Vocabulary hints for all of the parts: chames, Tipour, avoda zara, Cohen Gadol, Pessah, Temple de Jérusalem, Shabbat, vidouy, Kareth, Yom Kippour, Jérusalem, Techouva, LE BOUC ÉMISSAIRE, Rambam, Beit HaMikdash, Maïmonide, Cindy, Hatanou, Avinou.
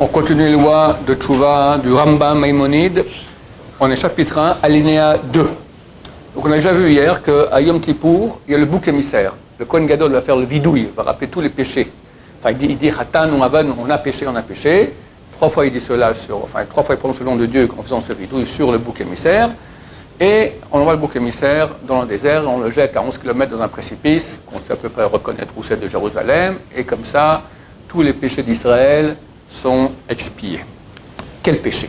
On continue les lois de Techouva, du Rambam, Maïmonide. On est chapitre 1, alinéa 2. Donc on a déjà vu hier qu'à Yom Kippour, il y a le bouc émissaire. Le Cohen Gadol va faire le vidouy, va rappeler tous les péchés. Enfin, il dit Hatanou, Avinou, on a péché, on a péché. Trois fois il dit cela, il prononce le nom de Dieu en faisant ce vidouy sur le bouc émissaire. Et on envoie le bouc émissaire dans le désert, on le jette à 11 km dans un précipice, qu'on sait à peu près reconnaître où c'est de Jérusalem, et comme ça, tous les péchés d'Israël sont expiés. Quel péché?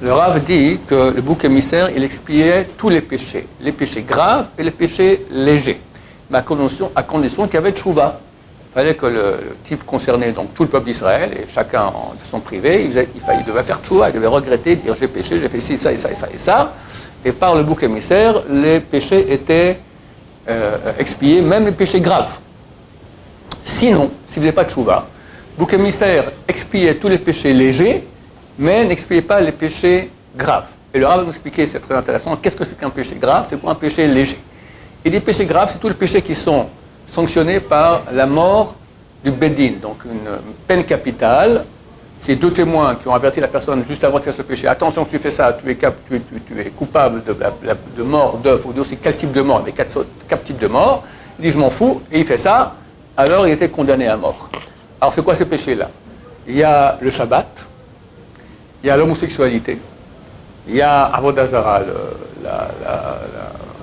Le Rav dit que le bouc émissaire, il expiait tous les péchés graves et les péchés légers, mais à condition qu'il y avait Techouva. Il fallait que le type concernait donc tout le peuple d'Israëel, et chacun en façon privée, il devait faire Techouva, il devait regretter, dire j'ai péché, j'ai fait ci, ça, et ça, et ça, et ça. Et par le bouc émissaire, les péchés étaient expiés, même les péchés graves. Sinon, s'il ne faisait pas Techouva, le bouc émissaire expiait tous les péchés légers, mais n'expiait pas les péchés graves. Et le Rav va nous expliquer, c'est très intéressant, qu'est-ce que c'est qu'un péché grave? C'est pour un péché léger. Et des péchés graves, c'est tous les péchés qui sont sanctionnés par la mort du Bédine, donc une peine capitale. C'est deux témoins qui ont averti la personne juste avant qu'elle fasse le péché. Attention, tu fais ça, tu es coupable de mort, d'œuvre, ou aussi quel type de mort, mais quatre types de mort. Il dit, je m'en fous, et il fait ça, alors il était condamné à mort. Alors c'est quoi ces péchés-là? Il y a le Shabbat, il y a l'homosexualité, il y a avoda zara,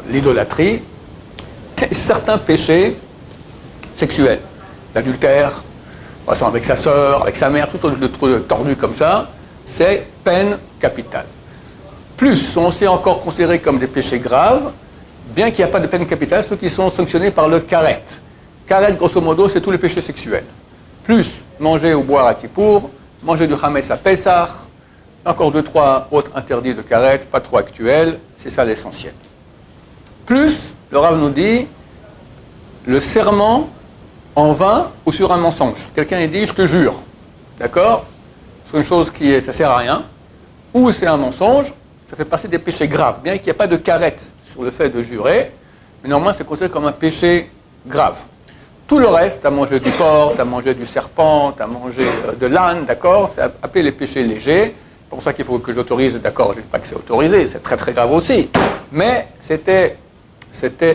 l'idolâtrie, et certains péchés sexuels, l'adultère, avec sa sœur, avec sa mère, tout autre chose tordu comme ça, c'est peine capitale. Plus, on s'est encore considéré comme des péchés graves, bien qu'il n'y a pas de peine capitale, ceux qui sont sanctionnés par le Kareth. Kareth, grosso modo, c'est tous les péchés sexuels. Plus, manger ou boire à Tipour, manger du chames à Pessah, encore deux, trois autres interdits de Kareth, pas trop actuels, c'est ça l'essentiel. Plus, le Rav nous dit, le serment en vain ou sur un mensonge. Quelqu'un dit, je te jure, d'accord? C'est une chose qui est, ça sert à rien. Ou c'est un mensonge, ça fait partie des péchés graves. Bien qu'il n'y ait pas de Kareth sur le fait de jurer, mais normalement c'est considéré comme un péché grave. Tout le reste, tu as mangé du porc, tu as mangé du serpent, tu as mangé de l'âne, d'accord? C'est appelé les péchés légers. C'est pour ça qu'il faut que j'autorise, d'accord? Je ne dis pas que c'est autorisé, c'est très très grave aussi. Mais c'était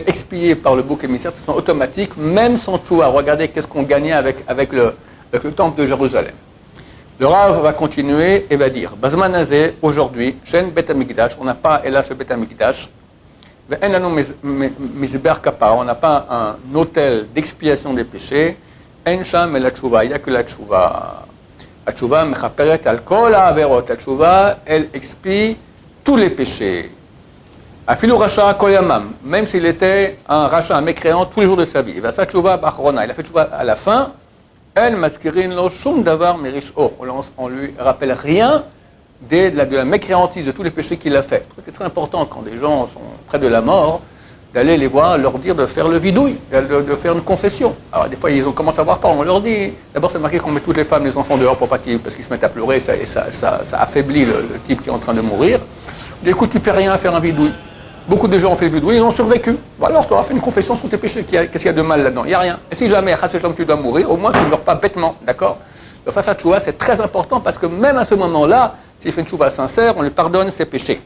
expié par le bouc émissaire de façon automatique, même sans Techouva. Regardez qu'est-ce qu'on gagnait avec le Temple de Jérusalem. Le Rav va continuer et va dire, Bazmanazé, aujourd'hui, Shen Beit HaMikdash, on n'a pas, hélas, le Beit HaMikdash, on n'a pas un autel d'expiation des péchés, En chames et la Techouva, il n'y a que la Techouva. La Techouva mechaperet al kol ha'averot, la Techouva, elle expie tous les péchés. Afilou racha kolyamam, même s'il était un racha, un mécréant tous les jours de sa vie. Il a fait Techouva à la fin. El maskirin lo shum davar merish'o. On lui rappelle rien de la mécréantise, de tous les péchés qu'il a fait. C'est très important quand des gens sont près de la mort, d'aller les voir, leur dire de faire le vidouille, de faire une confession. Alors des fois ils commencent à voir pas, on leur dit, d'abord c'est marqué qu'on met toutes les femmes, les enfants dehors pour pas parce qu'ils se mettent à pleurer, ça affaiblit le type qui est en train de mourir. Du coup tu ne peux rien à faire un vidouille. Beaucoup de gens ont fait le vidouille, ils ont survécu. Bon, alors, tu auras fait une confession sur tes péchés. Qu'est-ce qu'il y a de mal là-dedans? Il n'y a rien. Et si jamais, tu dois mourir, au moins tu ne meurs pas bêtement. D'accord? Le faire la Techouva, c'est très important parce que même à ce moment-là, s'il fait une Techouva sincère, on lui pardonne ses péchés.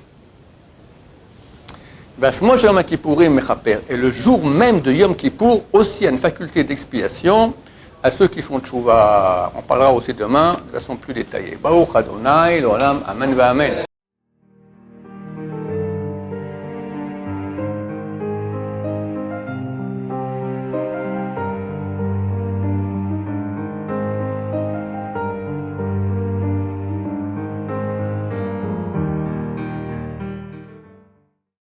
Et le jour même de Yom Kippour, aussi, il y a une faculté d'expiation à ceux qui font Techouva. On parlera aussi demain de façon plus détaillée. Baruch Adonai, l'Olam, Amen, Amen.